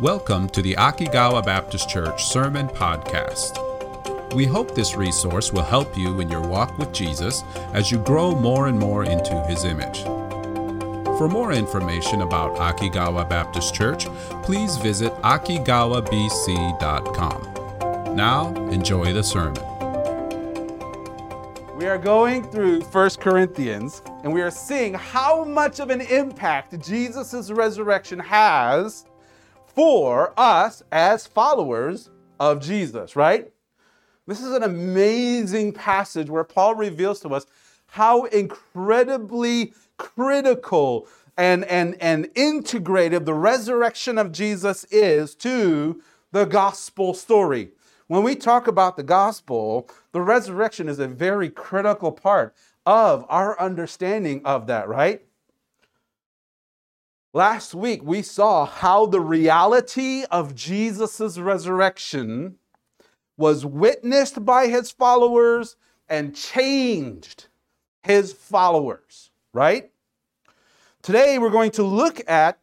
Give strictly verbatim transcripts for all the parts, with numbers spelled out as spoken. Welcome to the Akigawa Baptist Church Sermon Podcast. We hope this resource will help you in your walk with Jesus as you grow more and more into His image. For more information about Akigawa Baptist Church, please visit akigawa b c dot com. Now, enjoy the sermon. We are going through First Corinthians, and we are seeing how much of an impact Jesus' resurrection has for us as followers of Jesus, right? This is an amazing passage where Paul reveals to us how incredibly critical and, and, and integrated the resurrection of Jesus is to the gospel story. When we talk about the gospel, the resurrection is a very critical part of our understanding of that, right? Last week, we saw how the reality of Jesus' resurrection was witnessed by his followers and changed his followers, right? Today, we're going to look at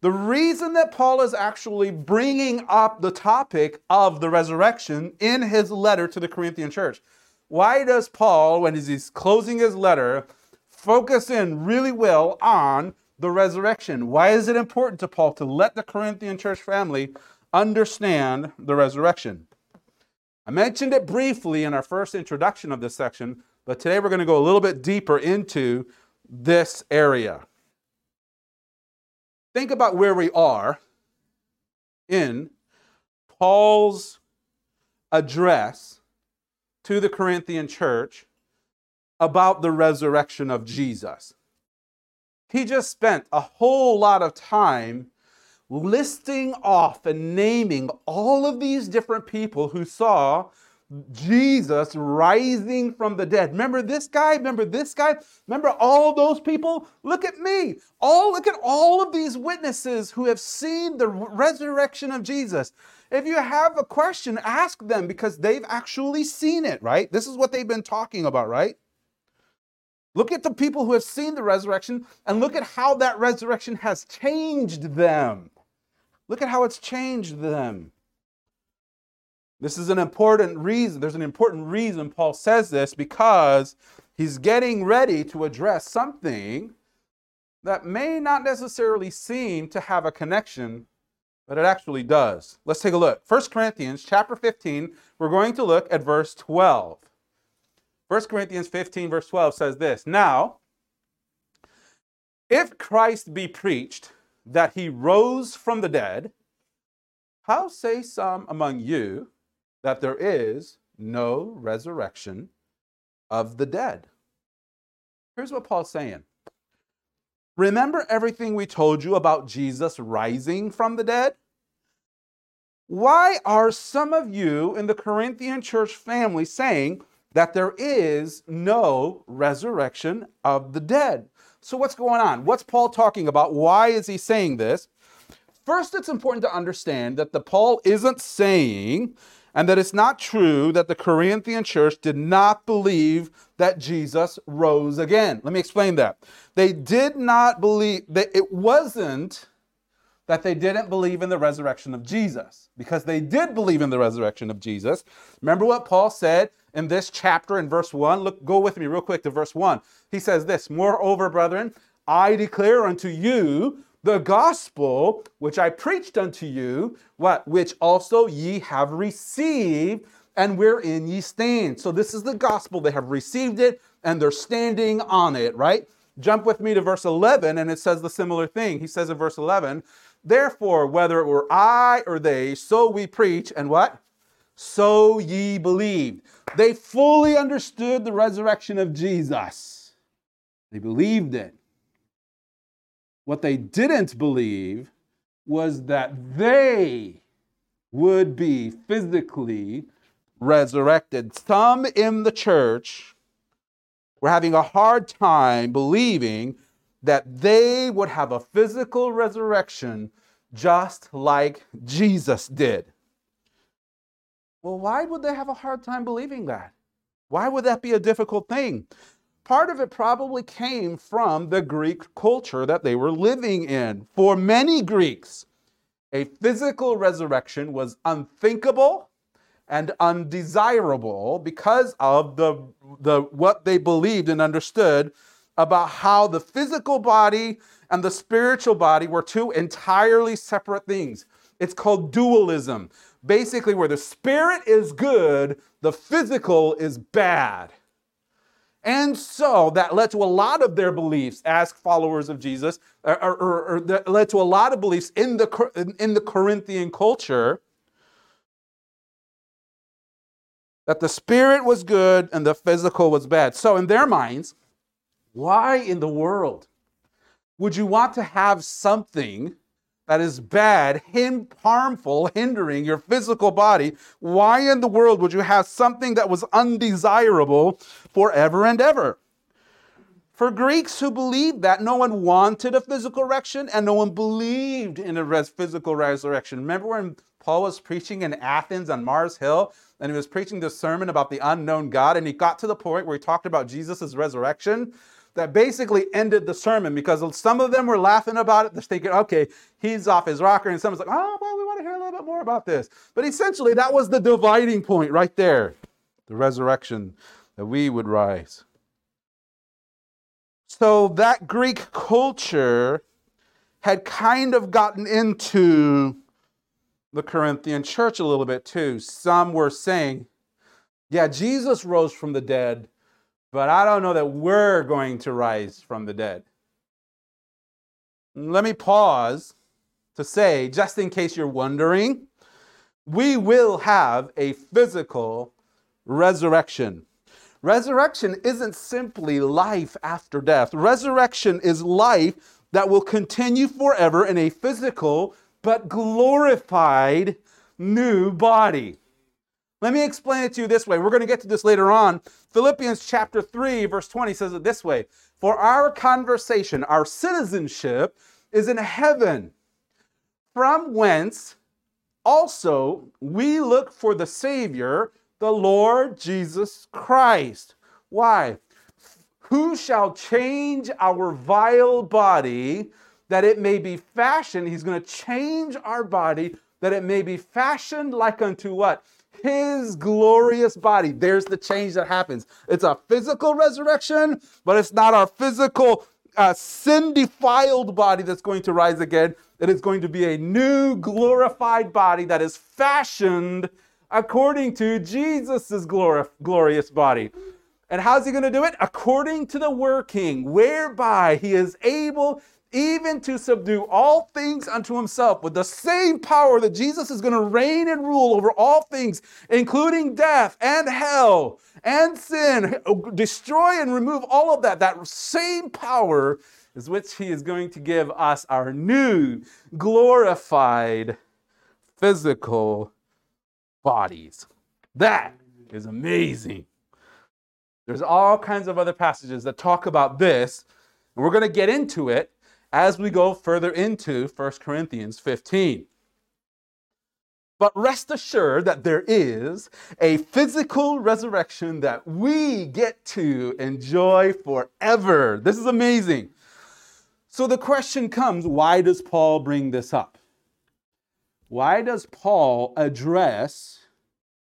the reason that Paul is actually bringing up the topic of the resurrection in his letter to the Corinthian church. Why does Paul, when he's closing his letter, focus in really well on the resurrection? Why is it important to Paul to let the Corinthian church family understand the resurrection? I mentioned it briefly in our first introduction of this section, but today we're going to go a little bit deeper into this area. Think about where we are in Paul's address to the Corinthian church about the resurrection of Jesus. He just spent a whole lot of time listing off and naming all of these different people who saw Jesus rising from the dead. Remember this guy? Remember this guy? Remember all those people? Look at me. All, look at all of these witnesses who have seen the resurrection of Jesus. If you have a question, ask them because they've actually seen it, right? This is what they've been talking about, right? Look at the people who have seen the resurrection and look at how that resurrection has changed them. Look at how it's changed them. This is an important reason. There's an important reason Paul says this because he's getting ready to address something that may not necessarily seem to have a connection, but it actually does. Let's take a look. First Corinthians chapter fifteen, we're going to look at verse twelve. First Corinthians fifteen, verse twelve says this, "Now, if Christ be preached that he rose from the dead, how say some among you that there is no resurrection of the dead?" Here's what Paul's saying. Remember everything we told you about Jesus rising from the dead? Why are some of you in the Corinthian church family saying that there is no resurrection of the dead? So what's going on? What's Paul talking about? Why is he saying this? First, it's important to understand that the Paul isn't saying, and that it's not true that the Corinthian church did not believe that Jesus rose again. Let me explain that. They did not believe, that it wasn't that they didn't believe in the resurrection of Jesus, because they did believe in the resurrection of Jesus. Remember what Paul said in this chapter in verse one? Look, go with me real quick to verse one. He says this, "Moreover, brethren, I declare unto you the gospel which I preached unto you, what which also ye have received, and wherein ye stand." So this is the gospel. They have received it, and they're standing on it, right? Jump with me to verse eleven, and it says the similar thing. He says in verse eleven, "Therefore, whether it were I or they, so we preach," and what? "So ye believed." They fully understood the resurrection of Jesus. They believed it. What they didn't believe was that they would be physically resurrected. Some in the church were having a hard time believing that they would have a physical resurrection just like Jesus did. Well, why would they have a hard time believing that? Why would that be a difficult thing? Part of it probably came from the Greek culture that they were living in. For many Greeks, A physical resurrection was unthinkable and undesirable because of the, the what they believed and understood about how the physical body and the spiritual body were two entirely separate things. It's called dualism. Basically, where the spirit is good, the physical is bad. And so that led to a lot of their beliefs as followers of Jesus, or, or, or that led to a lot of beliefs in the, in the Corinthian culture that the spirit was good and the physical was bad. So in their minds, why in the world would you want to have something that is bad, harmful, hindering your physical body? Why in the world would you have something that was undesirable forever and ever? For Greeks who believed that, no one wanted a physical resurrection and no one believed in a res- physical resurrection. Remember when Paul was preaching in Athens on Mars Hill, and he was preaching this sermon about the unknown God, and he got to the point where he talked about Jesus' resurrection? That basically ended the sermon, because some of them were laughing about it. They're thinking, okay, he's off his rocker. And someone's like, oh, well, we want to hear a little bit more about this. But essentially, that was the dividing point right there. The resurrection, that we would rise. So that Greek culture had kind of gotten into the Corinthian church a little bit too. Some were saying, yeah, Jesus rose from the dead, but I don't know that we're going to rise from the dead. Let me pause to say, just in case you're wondering, we will have a physical resurrection. Resurrection isn't simply life after death. Resurrection is life that will continue forever in a physical but glorified new body. Let me explain it to you this way. We're going to get to this later on. Philippians chapter three, verse twenty says it this way. For our conversation, our citizenship is in heaven, from whence also we look for the Savior, the Lord Jesus Christ. Why? Who shall change our vile body that it may be fashioned? He's going to change our body that it may be fashioned like unto what? His glorious body. There's the change that happens. It's a physical resurrection, but it's not our physical uh, sin-defiled body that's going to rise again. It is going to be a new glorified body that is fashioned according to Jesus' glor- glorious body. And how's he going to do it? According to the working, whereby he is able even to subdue all things unto himself, with the same power that Jesus is going to reign and rule over all things, including death and hell and sin, destroy and remove all of that. That same power is which he is going to give us our new glorified physical bodies. That is amazing. There's all kinds of other passages that talk about this, and we're going to get into it as we go further into First Corinthians fifteen. But rest assured that there is a physical resurrection that we get to enjoy forever. This is amazing. So the question comes, why does Paul bring this up? Why does Paul address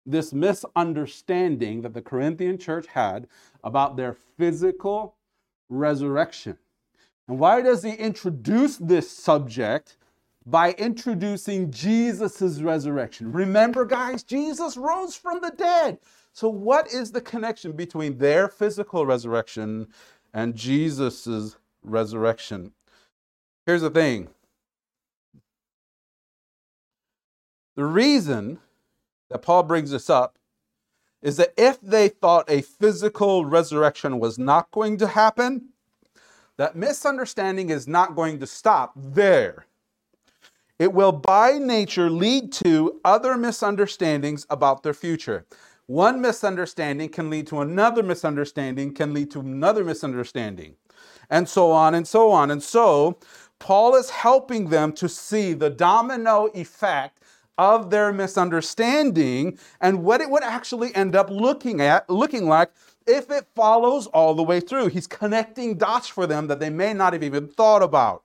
this misunderstanding that the Corinthian church had about their physical resurrection? And why does he introduce this subject by introducing Jesus' resurrection? Remember, guys, Jesus rose from the dead. So what is the connection between their physical resurrection and Jesus' resurrection? Here's the thing. The reason that Paul brings this up is that if they thought a physical resurrection was not going to happen, that misunderstanding is not going to stop there. It will by nature lead to other misunderstandings about their future. One misunderstanding can lead to another misunderstanding, can lead to another misunderstanding, and so on and so on. And so Paul is helping them to see the domino effect of their misunderstanding and what it would actually end up looking at, looking like if it follows all the way through. He's connecting dots for them that they may not have even thought about.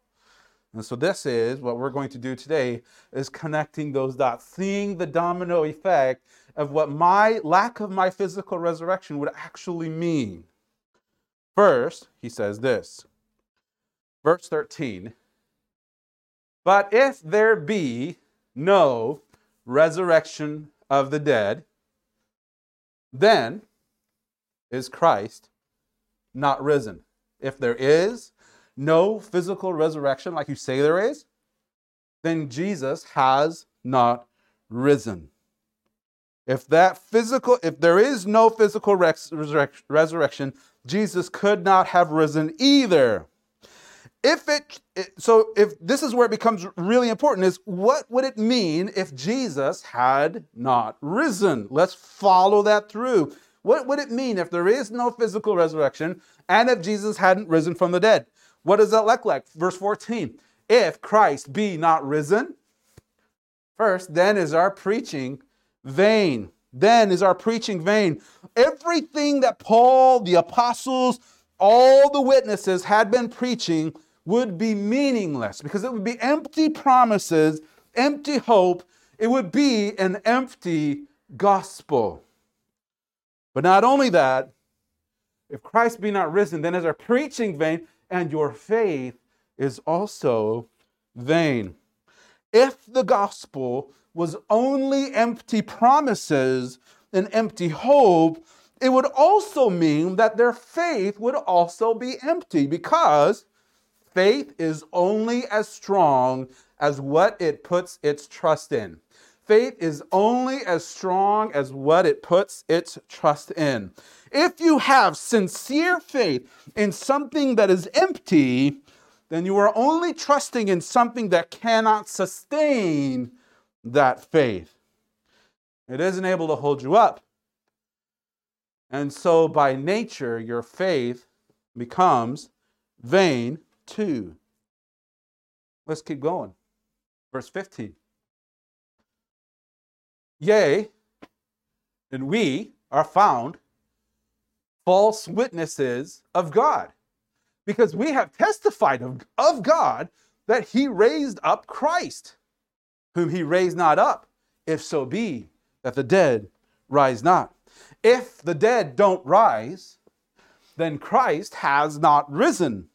And so this is what we're going to do today, is connecting those dots, seeing the domino effect of what my lack of my physical resurrection would actually mean. First, he says this, verse thirteen, but if there be no resurrection of the dead, then is Christ not risen? If there is no physical resurrection, like you say there is, then Jesus has not risen. If that physical, if there is no physical res- resurrec- resurrection, Jesus could not have risen either. If it, it, so if this is where it becomes really important, is what would it mean if Jesus had not risen? Let's follow that through. What would it mean if there is no physical resurrection and if Jesus hadn't risen from the dead? What does that look like? Verse fourteen, if Christ be not risen, first, then is our preaching vain. Then is our preaching vain. Everything that Paul, the apostles, all the witnesses had been preaching would be meaningless, because it would be empty promises, empty hope. It would be an empty gospel. But not only that, if Christ be not risen, then is our preaching vain, and your faith is also vain. If the gospel was only empty promises and empty hope, it would also mean that their faith would also be empty, because faith is only as strong as what it puts its trust in. Faith is only as strong as what it puts its trust in. If you have sincere faith in something that is empty, then you are only trusting in something that cannot sustain that faith. It isn't able to hold you up. And so by nature, your faith becomes vain too. Let's keep going. Verse fifteen. Yea, and we are found false witnesses of God, because we have testified of, of God that he raised up Christ, whom he raised not up, if so be that the dead rise not. If the dead don't rise, then Christ has not risen.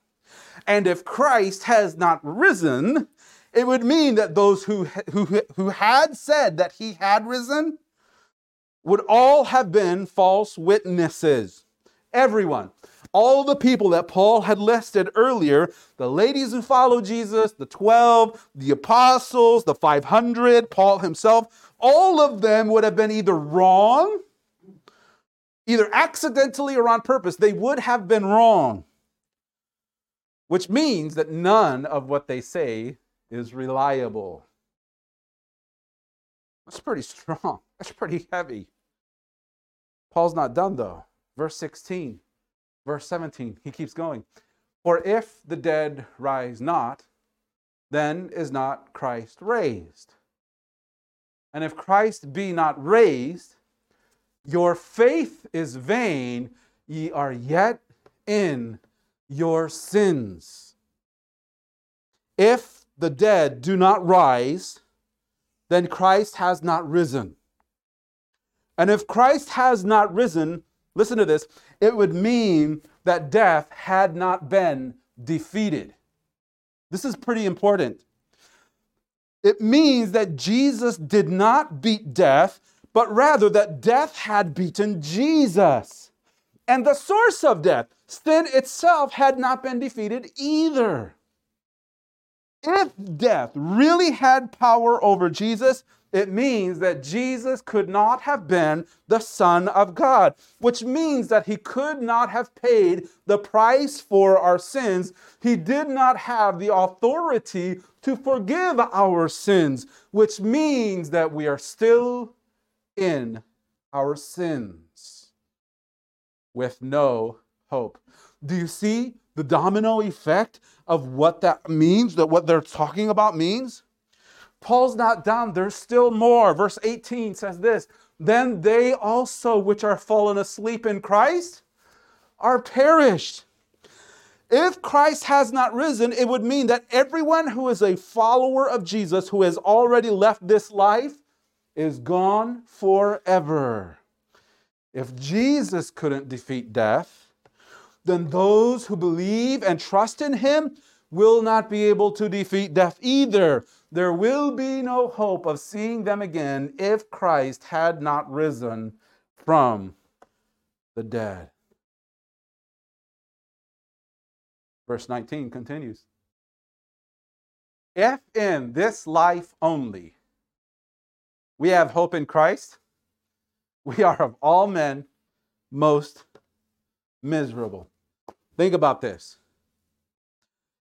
And if Christ has not risen, it would mean that those who, who, who had said that he had risen would all have been false witnesses. Everyone. All the people that Paul had listed earlier, the ladies who followed Jesus, the twelve, the apostles, the five hundred, Paul himself, all of them would have been either wrong, either accidentally or on purpose. They would have been wrong, which means that none of what they say is reliable. That's pretty strong. That's pretty heavy. Paul's not done though. Verse sixteen, verse seventeen, he keeps going. For if the dead rise not, then is not Christ raised. And if Christ be not raised, your faith is vain, ye are yet in your sins. If the dead do not rise, then Christ has not risen. And if Christ has not risen, listen to this, it would mean that death had not been defeated. This is pretty important. It means that Jesus did not beat death, but rather that death had beaten Jesus. And the source of death, sin itself, had not been defeated either. If death really had power over Jesus, it means that Jesus could not have been the Son of God, which means that he could not have paid the price for our sins. He did not have the authority to forgive our sins, which means that we are still in our sins with no hope. Do you see the domino effect of what that means, that what they're talking about means? Paul's not done. There's still more. Verse eighteen says this, then they also which are fallen asleep in Christ are perished. If Christ has not risen, it would mean that everyone who is a follower of Jesus, who has already left this life, is gone forever. If Jesus couldn't defeat death, then those who believe and trust in him will not be able to defeat death either. There will be no hope of seeing them again if Christ had not risen from the dead. Verse nineteen continues. If in this life only we have hope in Christ, we are of all men most miserable. Think about this.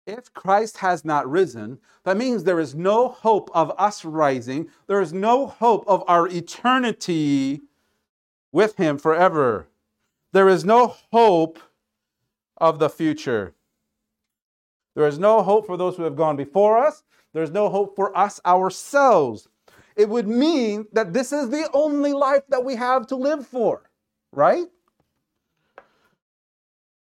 If Christ has not risen, that means there is no hope of us rising. There is no hope of our eternity with him forever. There is no hope of the future. There is no hope for those who have gone before us. There's no hope for us ourselves. It would mean that this is the only life that we have to live for, right?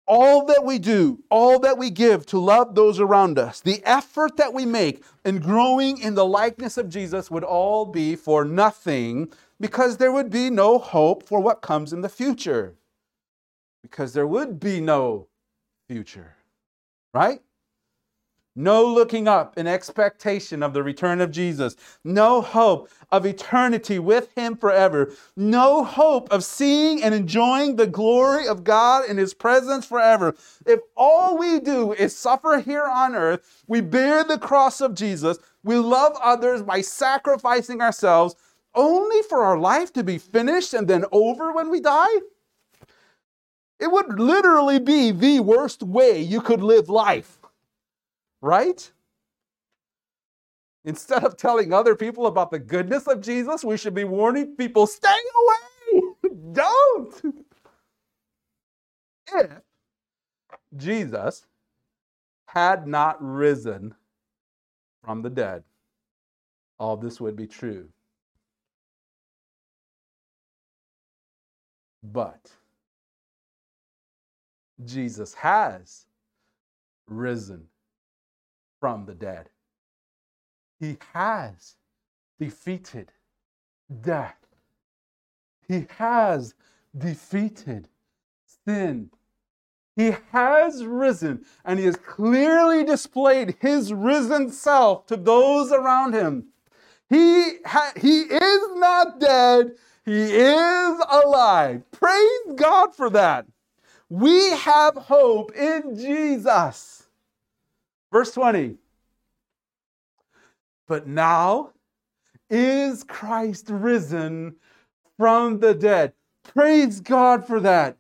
All that we do, all that we give to love those around us, the effort that we make in growing in the likeness of Jesus would all be for nothing, because there would be no hope for what comes in the future. Because there would be no future, right? No looking up in expectation of the return of Jesus. No hope of eternity with him forever. No hope of seeing and enjoying the glory of God in his presence forever. If all we do is suffer here on earth, we bear the cross of Jesus, we love others by sacrificing ourselves, only for our life to be finished and then over when we die? It would literally be the worst way you could live life. Right? Instead of telling other people about the goodness of Jesus, we should be warning people, stay away! Don't! If Jesus had not risen from the dead, all this would be true. But Jesus has risen from the dead. He has defeated death. He has defeated sin. He has risen, and he has clearly displayed his risen self to those around him. He, ha- he is not dead. He is alive. Praise God for that. We have hope in Jesus. Verse twenty, but now is Christ risen from the dead. Praise God for that.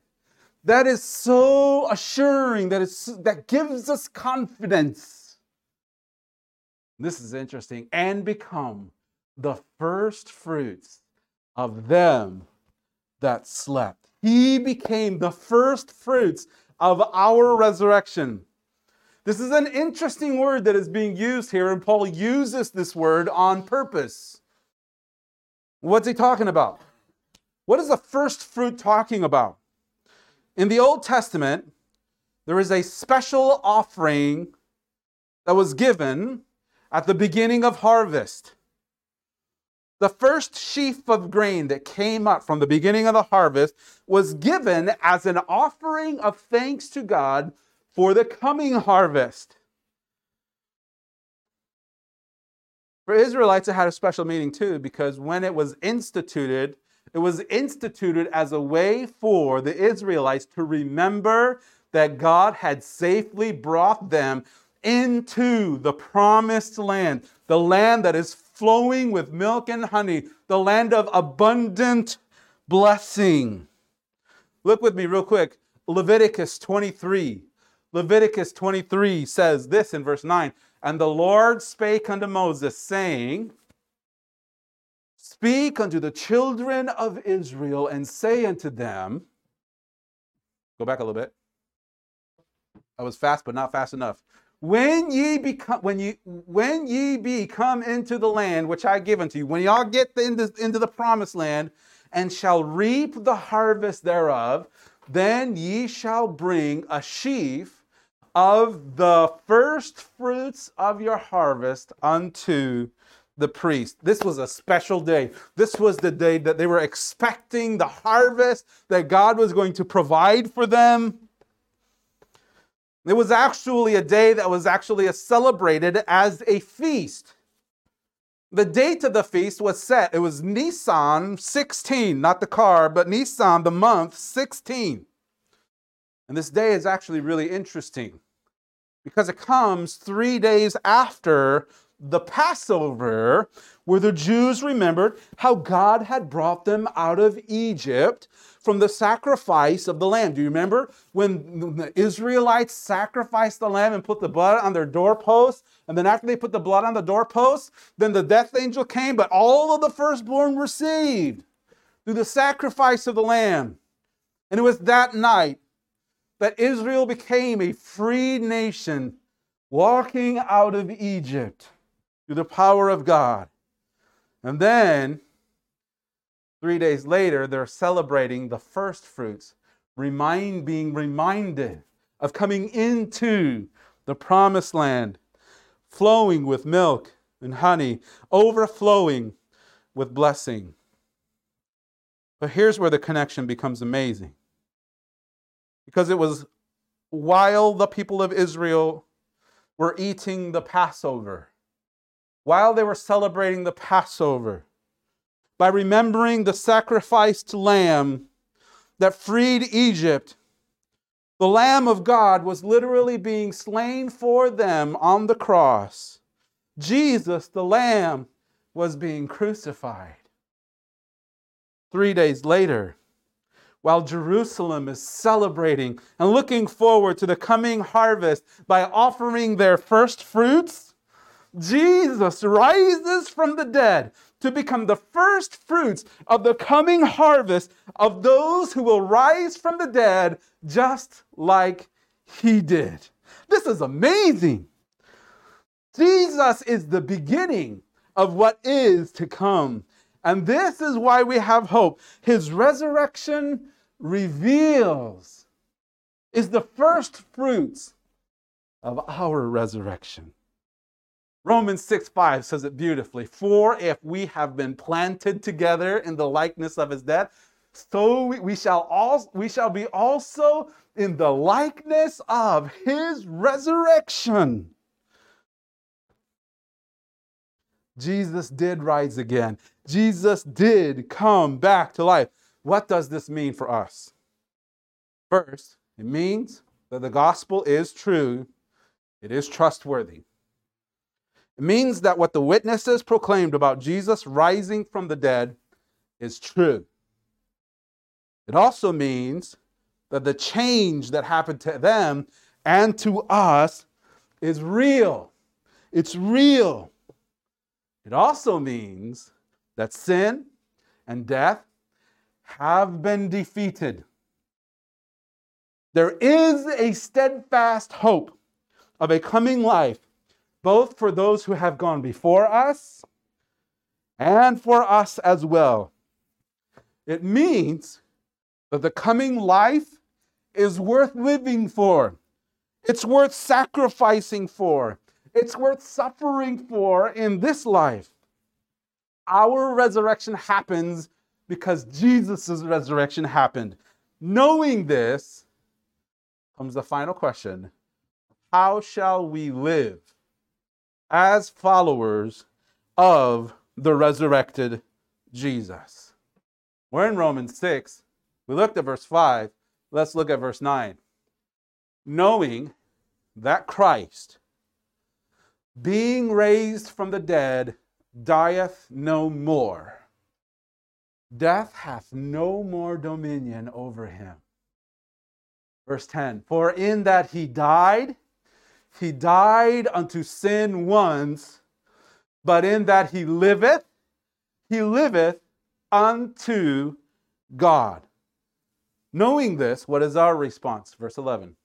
That is so assuring. That is that gives us confidence. This is interesting. And become the first fruits of them that slept. He became the first fruits of our resurrection. This is an interesting word that is being used here, and Paul uses this word on purpose. What's he talking about? What is the first fruit talking about? In the Old Testament, there is a special offering that was given at the beginning of harvest. The first sheaf of grain that came up from the beginning of the harvest was given as an offering of thanks to God for the coming harvest. For Israelites, it had a special meaning too, because when it was instituted, it was instituted as a way for the Israelites to remember that God had safely brought them into the promised land, the land that is flowing with milk and honey, the land of abundant blessing. Look with me real quick, Leviticus twenty-three. Leviticus twenty-three says this in verse nine, and the Lord spake unto Moses, saying, speak unto the children of Israel, and say unto them, go back a little bit. I was fast, but not fast enough. When ye become, when ye, when ye be come into the land which I give unto you, when y'all get into, into the promised land, and shall reap the harvest thereof, then ye shall bring a sheaf of the first fruits of your harvest unto the priest. This was a special day. This was the day that they were expecting the harvest that God was going to provide for them. It was actually a day that was actually celebrated as a feast. The date of the feast was set. It was Nisan sixteen, not the car, but Nisan, the month, sixteen. And this day is actually really interesting because it comes three days after the Passover, where the Jews remembered how God had brought them out of Egypt from the sacrifice of the lamb. Do you remember when the Israelites sacrificed the lamb and put the blood on their doorposts? And then after they put the blood on the doorposts, then the death angel came, but all of the firstborn were saved through the sacrifice of the lamb. And it was that night that Israel became a free nation, walking out of Egypt through the power of God. And then, three days later, they're celebrating the first fruits, remind, being reminded of coming into the promised land, flowing with milk and honey, overflowing with blessing. But here's where the connection becomes amazing. Because it was while the people of Israel were eating the Passover, while they were celebrating the Passover, by remembering the sacrificed lamb that freed Egypt, the Lamb of God was literally being slain for them on the cross. Jesus, the Lamb, was being crucified. Three days later, while Jerusalem is celebrating and looking forward to the coming harvest by offering their first fruits, Jesus rises from the dead to become the first fruits of the coming harvest of those who will rise from the dead just like he did. This is amazing. Jesus is the beginning of what is to come. And this is why we have hope. His resurrection reveals, is the first fruits of our resurrection. Romans six five says it beautifully. For if we have been planted together in the likeness of his death, so we, we shall all we shall be also in the likeness of his resurrection. Jesus did rise again. Jesus did come back to life. What does this mean for us? First, it means that the gospel is true. It is trustworthy. It means that what the witnesses proclaimed about Jesus rising from the dead is true. It also means that the change that happened to them and to us is real. It's real. It also means that sin and death have been defeated. There is a steadfast hope of a coming life, both for those who have gone before us and for us as well. It means that the coming life is worth living for. It's worth sacrificing for. It's worth suffering for in this life. Our resurrection happens because Jesus' resurrection happened. Knowing this comes the final question. How shall we live as followers of the resurrected Jesus? We're in Romans six. We looked at verse five. Let's look at verse nine. Knowing that Christ, being raised from the dead, dieth no more. Death hath no more dominion over him. Verse ten. For in that he died, He died unto sin once, but in that he liveth, he liveth unto God. Knowing this, what is our response? Verse eleven.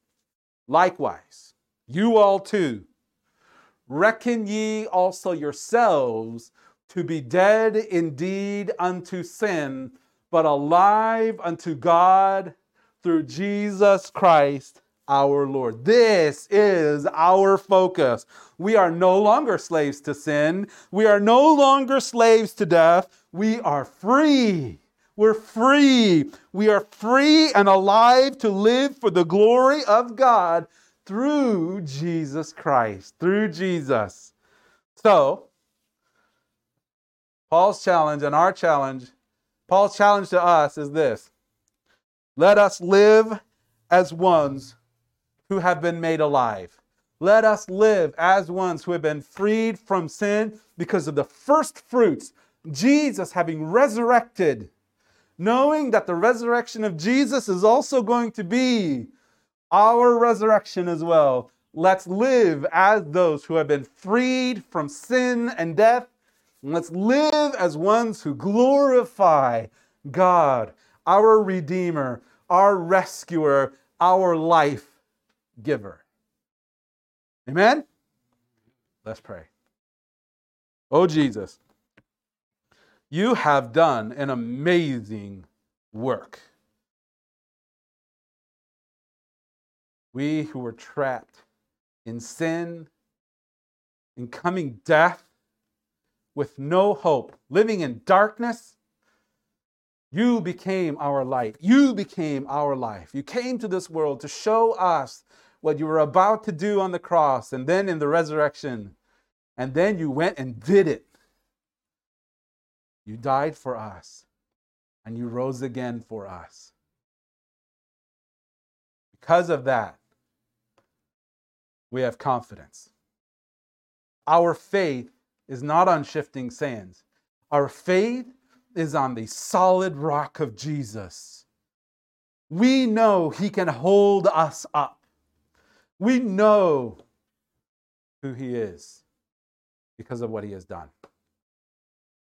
Likewise, you all too, reckon ye also yourselves to be dead indeed unto sin, but alive unto God through Jesus Christ our Lord. This is our focus. We are no longer slaves to sin. We are no longer slaves to death. We are free. We're free. We are free and alive to live for the glory of God through Jesus Christ, through Jesus. So, Paul's challenge and our challenge, Paul's challenge to us is this. Let us live as ones who have been made alive. Let us live as ones who have been freed from sin because of the first fruits, Jesus having resurrected, knowing that the resurrection of Jesus is also going to be our resurrection as well. Let's live as those who have been freed from sin and death. And let's live as ones who glorify God, our Redeemer, our Rescuer, our life giver. Amen? Let's pray. Oh, Jesus, you have done an amazing work. We who were trapped in sin, in coming death, with no hope, living in darkness, you became our light. You became our life. You came to this world to show us what you were about to do on the cross and then in the resurrection. And then you went and did it. You died for us and you rose again for us. Because of that, we have confidence. Our faith is not on shifting sands. Our faith is on the solid rock of Jesus. We know he can hold us up. We know who he is because of what he has done.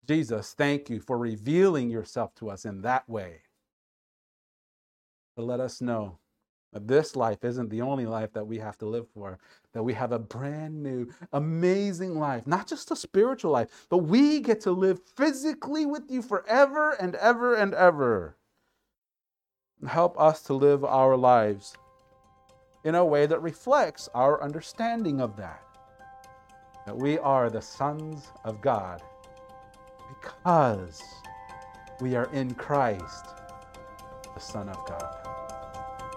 Jesus, thank you for revealing yourself to us in that way, to let us know that this life isn't the only life that we have to live for, that we have a brand new, amazing life, not just a spiritual life, but we get to live physically with you forever and ever and ever. And help us to live our lives in a way that reflects our understanding of that, that we are the sons of God because we are in Christ, the Son of God.